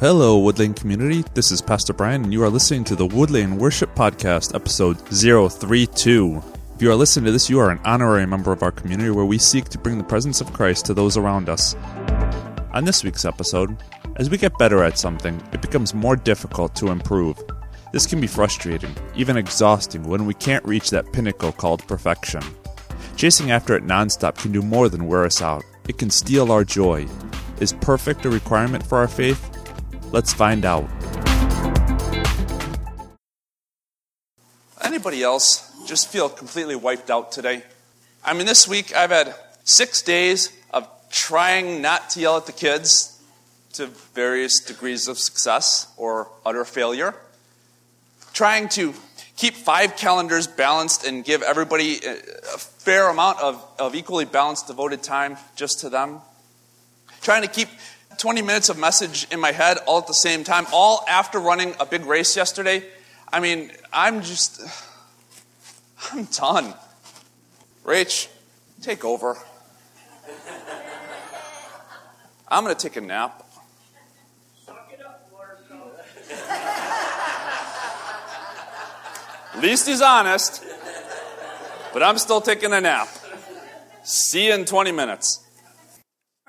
Hello, Woodlane community. This is Pastor Brian, and you are listening to the Woodland Worship Podcast, episode 032. If you are listening to this, you are an honorary member of our community where we seek to bring the presence of Christ to those around us. On this week's episode, as we get better at something, it becomes more difficult to improve. This can be frustrating, even exhausting, when we can't reach that pinnacle called perfection. Chasing after it nonstop can do more than wear us out. It can steal our joy. Is perfect a requirement for our faith? Let's find out. Anybody else just feel completely wiped out today? I mean, this week I've had 6 days of trying not to yell at the kids to various degrees of success or utter failure. Trying to keep 5 calendars balanced and give everybody a fair amount of equally balanced devoted time just to them. Trying to keep 20 minutes of message in my head all at the same time, all after running a big race yesterday. I mean, I'm done. Rach, take over. I'm going to take a nap. Suck it up, Lord. At least he's honest, but I'm still taking a nap. See you in 20 minutes.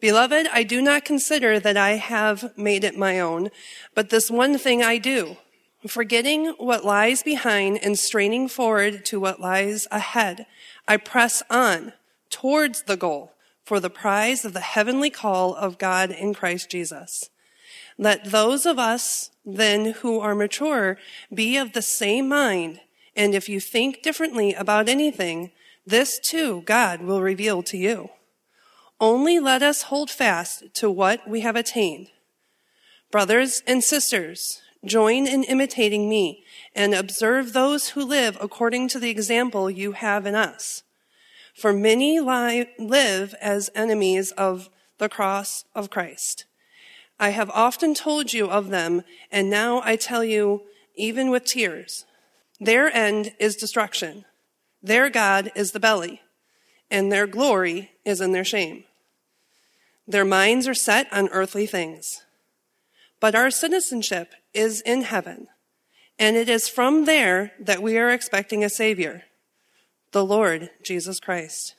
Beloved, I do not consider that I have made it my own, but this one thing I do, forgetting what lies behind and straining forward to what lies ahead, I press on towards the goal for the prize of the heavenly call of God in Christ Jesus. Let those of us then who are mature be of the same mind, and if you think differently about anything, this too God will reveal to you. Only let us hold fast to what we have attained. Brothers and sisters, join in imitating me and observe those who live according to the example you have in us. For many live as enemies of the cross of Christ. I have often told you of them, and now I tell you, even with tears. Their end is destruction. Their God is the belly, and their glory is in their shame. Their minds are set on earthly things. But our citizenship is in heaven, and it is from there that we are expecting a Savior, the Lord Jesus Christ.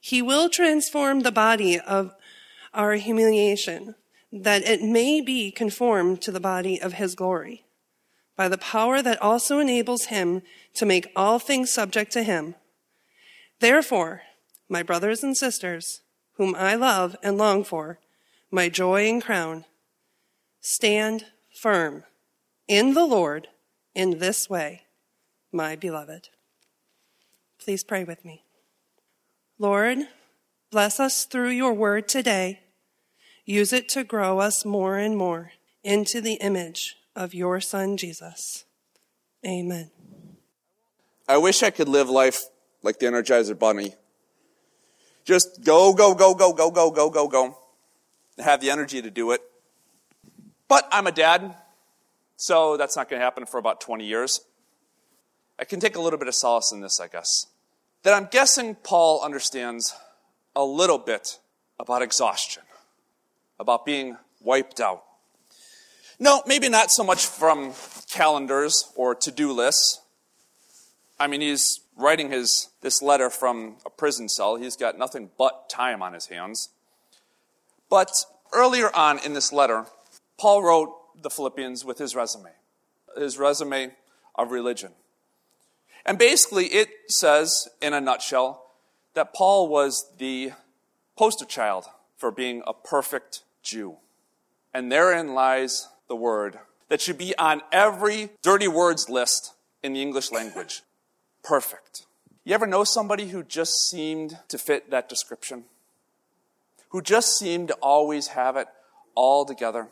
He will transform the body of our humiliation, that it may be conformed to the body of his glory, by the power that also enables him to make all things subject to him. Therefore, my brothers and sisters, whom I love and long for, my joy and crown, stand firm in the Lord in this way, my beloved. Please pray with me. Lord, bless us through your word today. Use it to grow us more and more into the image of your Son, Jesus. Amen. I wish I could live life like the Energizer Bunny. Just go, go, go, go, go, go, go, go, go. I have the energy to do it. But I'm a dad, so that's not going to happen for about 20 years. I can take a little bit of solace in this, I guess. That I'm guessing Paul understands a little bit about exhaustion, about being wiped out. No, maybe not so much from calendars or to-do lists. I mean, he's writing this letter from a prison cell. He's got nothing but time on his hands. But earlier on in this letter, Paul wrote the Philippians with his resume of religion. And basically it says, in a nutshell, that Paul was the poster child for being a perfect Jew. And therein lies the word that should be on every dirty words list in the English language. Perfect. You ever know somebody who just seemed to fit that description? Who just seemed to always have it all together?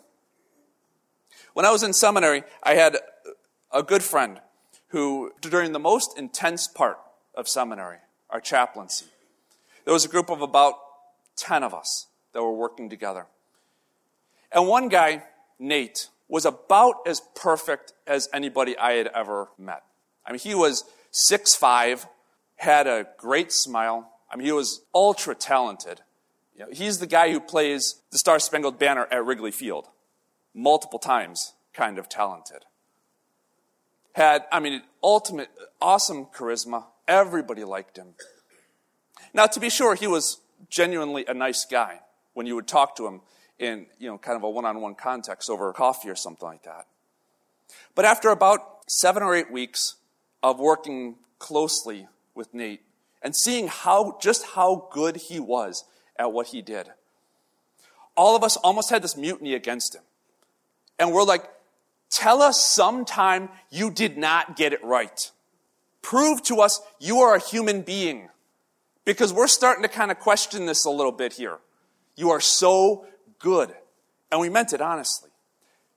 When I was in seminary, I had a good friend who, during the most intense part of seminary, our chaplaincy, there was a group of about 10 of us that were working together. And one guy, Nate, was about as perfect as anybody I had ever met. I mean, he was 6'5", had a great smile. I mean, he was ultra talented. You know, he's the guy who plays the Star-Spangled Banner at Wrigley Field. Multiple times kind of talented. Had, I mean, ultimate, awesome charisma. Everybody liked him. Now, to be sure, he was genuinely a nice guy when you would talk to him in, you know, kind of a one-on-one context over coffee or something like that. But after about 7 or 8 weeks of working closely with Nate and seeing how good he was at what he did, all of us almost had this mutiny against him. And we're like, tell us sometime you did not get it right. Prove to us you are a human being. Because we're starting to kind of question this a little bit here. You are so good. And we meant it honestly.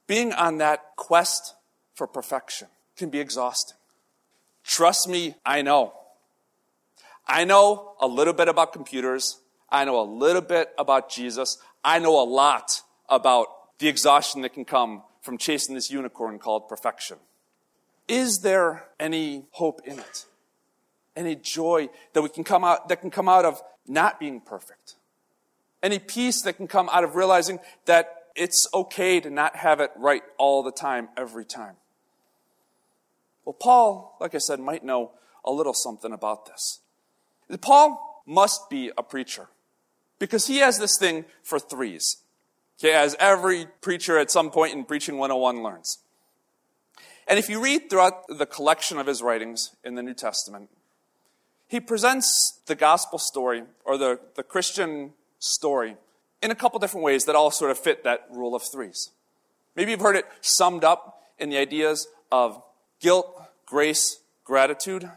Being on that quest for perfection can be exhausting. Trust me, I know. I know a little bit about computers. I know a little bit about Jesus. I know a lot about the exhaustion that can come from chasing this unicorn called perfection. Is there any hope in it? Any joy that can come out of not being perfect? Any peace that can come out of realizing that it's okay to not have it right all the time, every time? Well, Paul, like I said, might know a little something about this. Paul must be a preacher because he has this thing for threes. Okay, as every preacher at some point in Preaching 101 learns. And if you read throughout the collection of his writings in the New Testament, he presents the gospel story or the Christian story in a couple different ways that all sort of fit that rule of threes. Maybe you've heard it summed up in the ideas of guilt, grace, gratitude.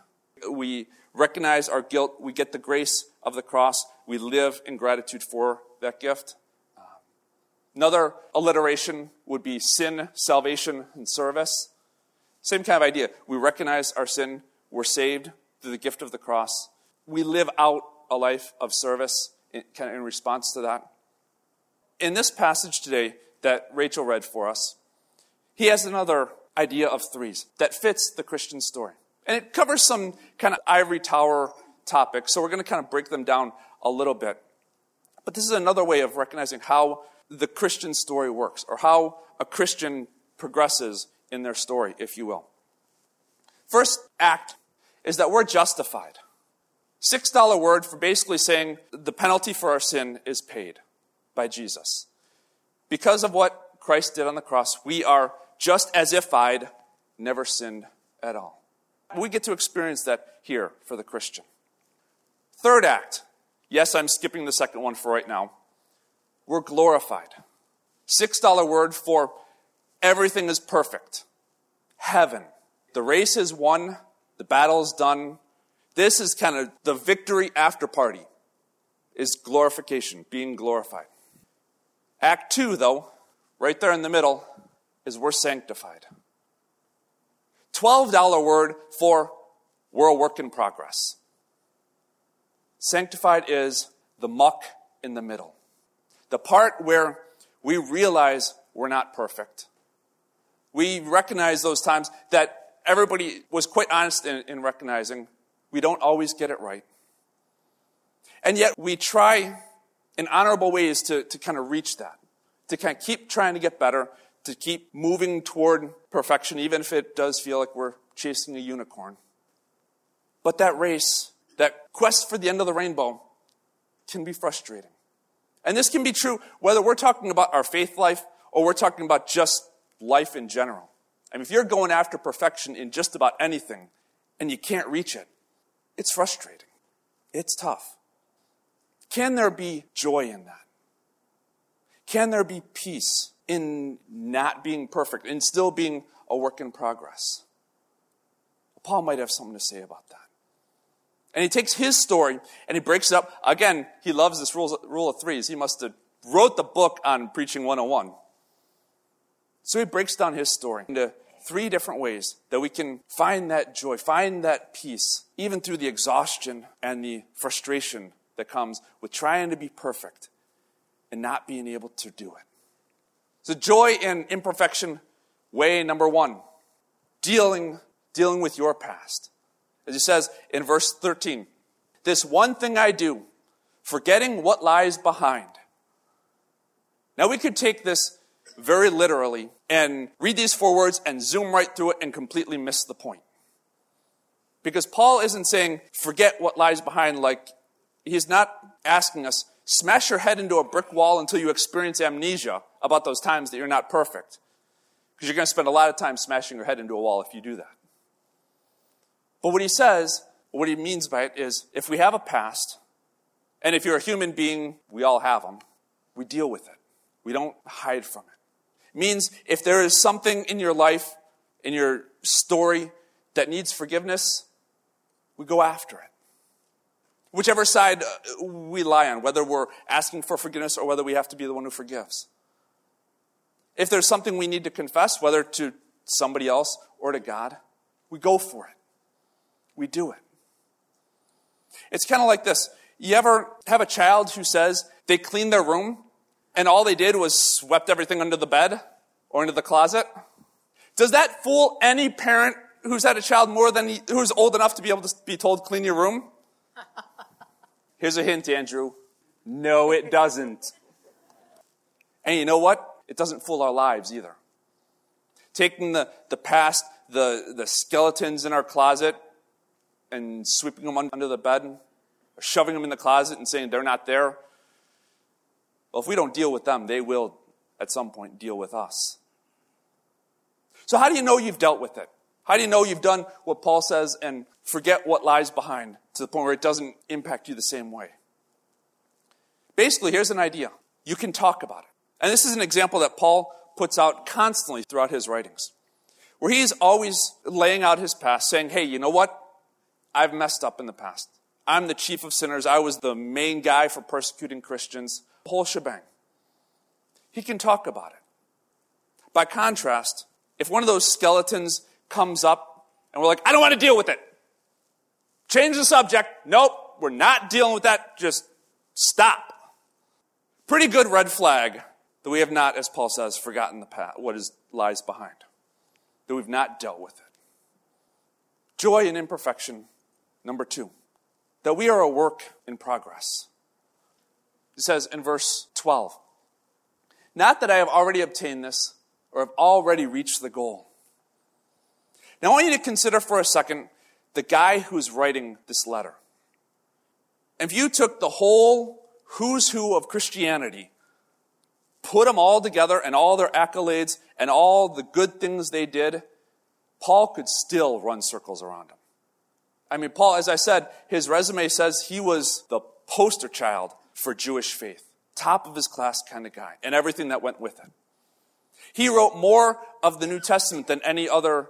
We recognize our guilt. We get the grace of the cross. We live in gratitude for that gift. Another alliteration would be sin, salvation, and service. Same kind of idea. We recognize our sin. We're saved through the gift of the cross. We live out a life of service in response to that. In this passage today that Rachel read for us, he has another idea of threes that fits the Christian story. And it covers some kind of ivory tower topics, so we're going to kind of break them down a little bit. But this is another way of recognizing how the Christian story works, or how a Christian progresses in their story, if you will. First act is that we're justified. $6 word for basically saying the penalty for our sin is paid by Jesus. Because of what Christ did on the cross, we are just as if I'd never sinned at all. We get to experience that here for the Christian. Third act. Yes, I'm skipping the second one for right now. We're glorified. $6 word for everything is perfect. Heaven. The race is won. The battle is done. This is kind of the victory after party, is glorification, being glorified. Act 2, though, right there in the middle, is we're sanctified. $12 word for we're a work in progress. Sanctified is the muck in the middle. The part where we realize we're not perfect. We recognize those times that everybody was quite honest in recognizing we don't always get it right. And yet we try in honorable ways to kind of reach that, to kind of keep trying to get better, to keep moving toward perfection, even if it does feel like we're chasing a unicorn. But that race, that quest for the end of the rainbow, can be frustrating. And this can be true whether we're talking about our faith life or we're talking about just life in general. I mean, if you're going after perfection in just about anything and you can't reach it, it's frustrating. It's tough. Can there be joy in that? Can there be peace in not being perfect, in still being a work in progress? Paul might have something to say about that. And he takes his story and he breaks it up. Again, he loves this rule of threes. He must have wrote the book on Preaching 101. So he breaks down his story into three different ways that we can find that joy, find that peace, even through the exhaustion and the frustration that comes with trying to be perfect and not being able to do it. So joy in imperfection, way number one, dealing with your past. As he says in verse 13, this one thing I do, forgetting what lies behind. Now we could take this very literally and read these four words and zoom right through it and completely miss the point. Because Paul isn't saying, forget what lies behind, like he's not asking us, smash your head into a brick wall until you experience amnesia about those times that you're not perfect. Because you're going to spend a lot of time smashing your head into a wall if you do that. But what he says, what he means by it is, if we have a past, and if you're a human being, we all have them, we deal with it. We don't hide from it. It means if there is something in your life, in your story, that needs forgiveness, we go after it. Whichever side we lie on, whether we're asking for forgiveness or whether we have to be the one who forgives. If there's something we need to confess, whether to somebody else or to God, we go for it. We do it. It's kind of like this. You ever have a child who says they cleaned their room and all they did was swept everything under the bed or into the closet? Does that fool any parent who's had a child more than who's old enough to be able to be told, clean your room? Here's a hint, Andrew. No, it doesn't. And you know what? It doesn't fool our lives either. Taking the past, the skeletons in our closet, and sweeping them under the bed, or shoving them in the closet and saying they're not there. Well, if we don't deal with them, they will at some point deal with us. So how do you know you've dealt with it? How do you know you've done what Paul says and forget what lies behind to the point where it doesn't impact you the same way? Basically, here's an idea. You can talk about it. And this is an example that Paul puts out constantly throughout his writings, where he's always laying out his past, saying, hey, you know what? I've messed up in the past. I'm the chief of sinners. I was the main guy for persecuting Christians. Whole shebang. He can talk about it. By contrast, if one of those skeletons comes up and we're like, I don't want to deal with it. Change the subject. Nope, we're not dealing with that. Just stop. Pretty good red flag that we have not, as Paul says, forgotten the past, lies behind, that we've not dealt with it. Joy in imperfection, number two, that we are a work in progress. It says in verse 12, not that I have already obtained this or have already reached the goal. Now I want you to consider for a second the guy who's writing this letter. If you took the whole who's who of Christianity, put them all together and all their accolades and all the good things they did, Paul could still run circles around them. I mean, Paul, as I said, his resume says he was the poster child for Jewish faith, top of his class kind of guy, and everything that went with it. He wrote more of the New Testament than any other.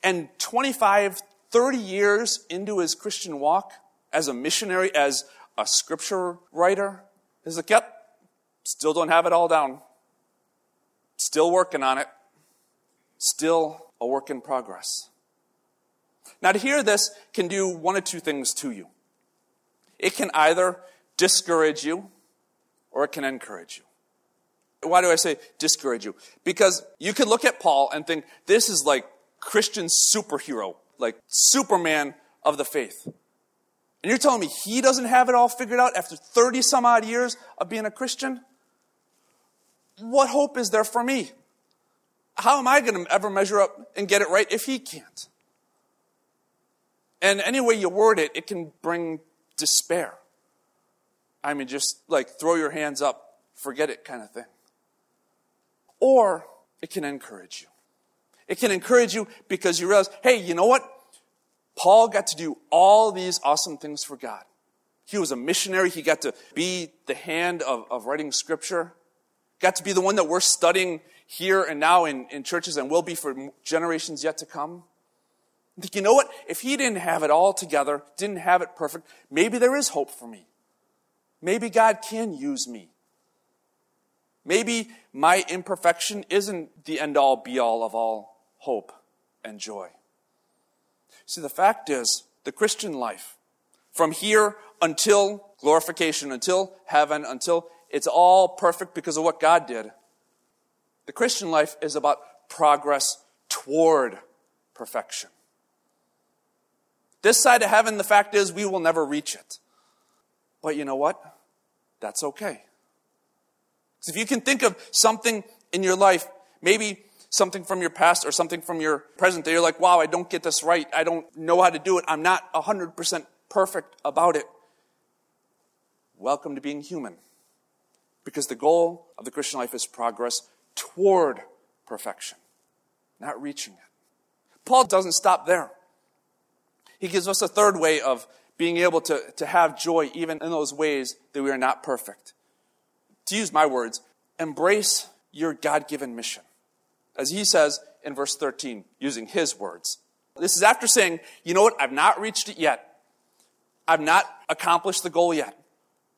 And 25, 30 years into his Christian walk as a missionary, as a scripture writer, is like, yep, still don't have it all down. Still working on it. Still a work in progress. Now, to hear this can do one of two things to you. It can either discourage you or it can encourage you. Why do I say discourage you? Because you can look at Paul and think, this is like Christian superhero, like Superman of the faith. And you're telling me he doesn't have it all figured out after 30 some odd years of being a Christian? What hope is there for me? How am I going to ever measure up and get it right if he can't? And any way you word it, it can bring despair. I mean, just like throw your hands up, forget it kind of thing. Or it can encourage you. It can encourage you because you realize, hey, you know what? Paul got to do all these awesome things for God. He was a missionary. He got to be the hand of writing scripture. Got to be the one that we're studying here and now in churches and will be for generations yet to come. You know what? If he didn't have it all together, didn't have it perfect, maybe there is hope for me. Maybe God can use me. Maybe my imperfection isn't the end-all, be-all of all hope and joy. See, the fact is, the Christian life, from here until glorification, until heaven, until it's all perfect because of what God did, the Christian life is about progress toward perfection. This side of heaven, the fact is, we will never reach it. But you know what? That's okay. So if you can think of something in your life, maybe something from your past or something from your present that you're like, wow, I don't get this right. I don't know how to do it. I'm not 100% perfect about it. Welcome to being human. Because the goal of the Christian life is progress toward perfection, not reaching it. Paul doesn't stop there. He gives us a third way of being able to have joy even in those ways that we are not perfect. To use my words, embrace your God-given mission. As he says in verse 13, using his words. This is after saying, you know what, I've not reached it yet. I've not accomplished the goal yet.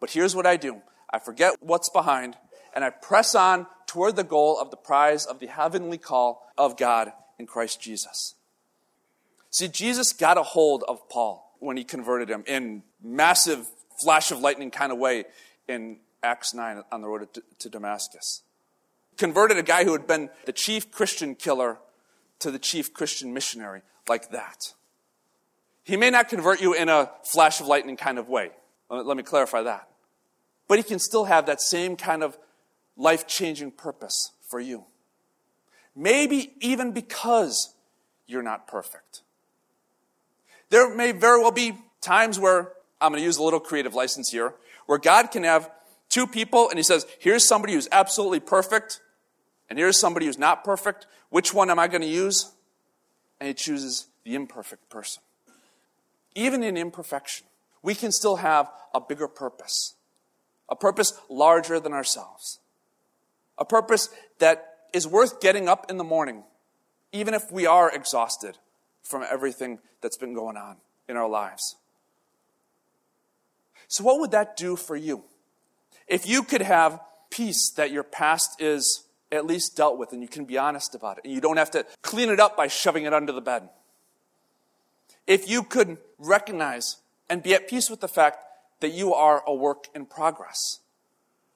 But here's what I do. I forget what's behind, and I press on toward the goal of the prize of the heavenly call of God in Christ Jesus. See, Jesus got a hold of Paul when he converted him in massive flash of lightning kind of way in Acts 9 on the road to Damascus. Converted a guy who had been the chief Christian killer to the chief Christian missionary like that. He may not convert you in a flash of lightning kind of way. Let me clarify that. But he can still have that same kind of life-changing purpose for you. Maybe even because you're not perfect. There may very well be times where, I'm going to use a little creative license here, where God can have two people and he says, here's somebody who's absolutely perfect and here's somebody who's not perfect. Which one am I going to use? And he chooses the imperfect person. Even in imperfection, we can still have a bigger purpose. A purpose larger than ourselves. A purpose that is worth getting up in the morning, even if we are exhausted from everything that's been going on in our lives. So what would that do for you? If you could have peace that your past is at least dealt with and you can be honest about it and you don't have to clean it up by shoving it under the bed. If you could recognize and be at peace with the fact that you are a work in progress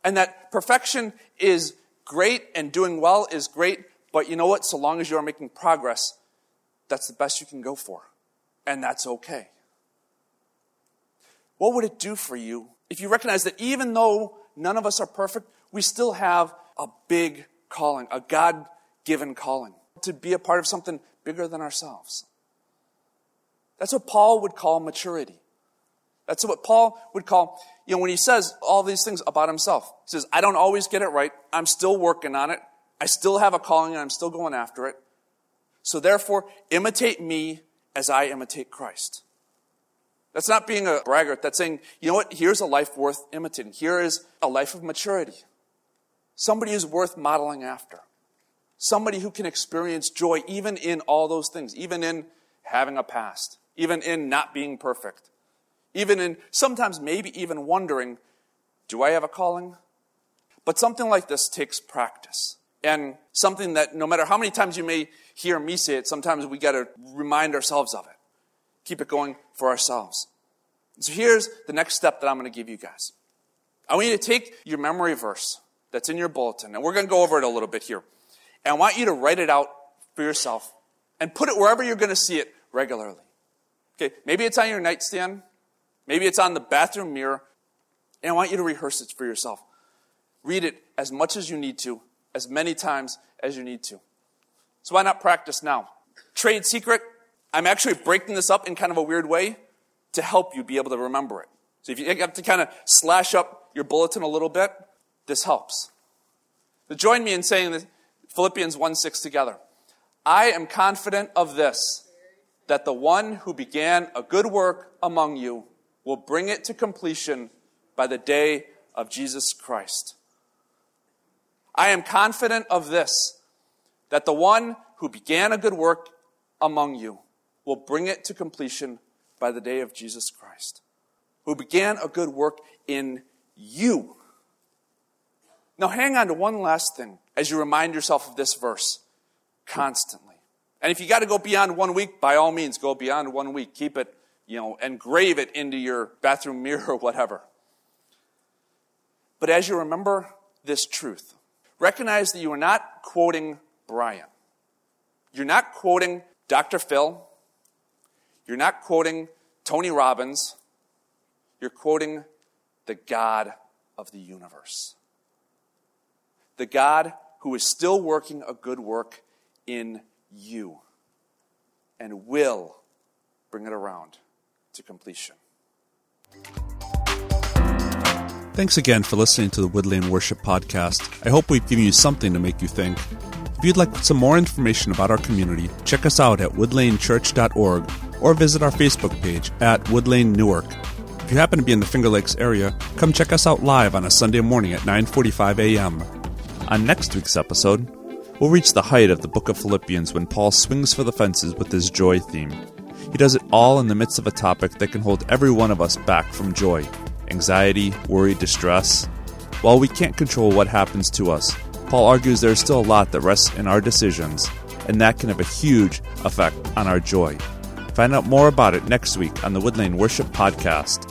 and that perfection is great and doing well is great, but you know what? So long as you're making progress, that's the best you can go for, and that's okay. What would it do for you if you recognize that even though none of us are perfect, we still have a big calling, a God-given calling, to be a part of something bigger than ourselves? That's what Paul would call maturity. That's what Paul would call, you know, when he says all these things about himself. He says, I don't always get it right. I'm still working on it. I still have a calling and I'm still going after it. So therefore, imitate me as I imitate Christ. That's not being a braggart. That's saying, you know what? Here's a life worth imitating. Here is a life of maturity. Somebody who's worth modeling after. Somebody who can experience joy even in all those things, even in having a past, even in not being perfect. Even in, sometimes maybe even wondering, do I have a calling? But something like this takes practice. And something that no matter how many times you may hear me say it, sometimes we got to remind ourselves of it. Keep it going for ourselves. So here's the next step that I'm going to give you guys. I want you to take your memory verse that's in your bulletin, and we're going to go over it a little bit here. And I want you to write it out for yourself and put it wherever you're going to see it regularly. Okay, maybe it's on your nightstand. Maybe it's on the bathroom mirror, and I want you to rehearse it for yourself. Read it as much as you need to, as many times as you need to. So why not practice now? Trade secret, I'm actually breaking this up in kind of a weird way to help you be able to remember it. So if you have to kind of slash up your bulletin a little bit, this helps. So join me in saying this, Philippians 1:6 together. I am confident of this, that the one who began a good work among you will bring it to completion by the day of Jesus Christ. I am confident of this, that the one who began a good work among you will bring it to completion by the day of Jesus Christ, who began a good work in you. Now hang on to one last thing as you remind yourself of this verse constantly. And if you got to go beyond 1 week, by all means, go beyond 1 week. Keep it, engrave it into your bathroom mirror or whatever. But as you remember this truth, recognize that you are not quoting Brian. You're not quoting Dr. Phil. You're not quoting Tony Robbins. You're quoting the God of the universe. The God who is still working a good work in you and will bring it around to completion. Thanks again for listening to the Woodlane Worship Podcast. I hope we've given you something to make you think. If you'd like some more information about our community, check us out at woodlanechurch.org or visit our Facebook page at Woodlane Newark. If you happen to be in the Finger Lakes area, come check us out live on a Sunday morning at 9:45 a.m. On next week's episode, we'll reach the height of the Book of Philippians when Paul swings for the fences with his joy theme. He does it all in the midst of a topic that can hold every one of us back from joy: anxiety, worry, distress. While we can't control what happens to us, Paul argues there is still a lot that rests in our decisions, and that can have a huge effect on our joy. Find out more about it next week on the Woodlane Worship Podcast.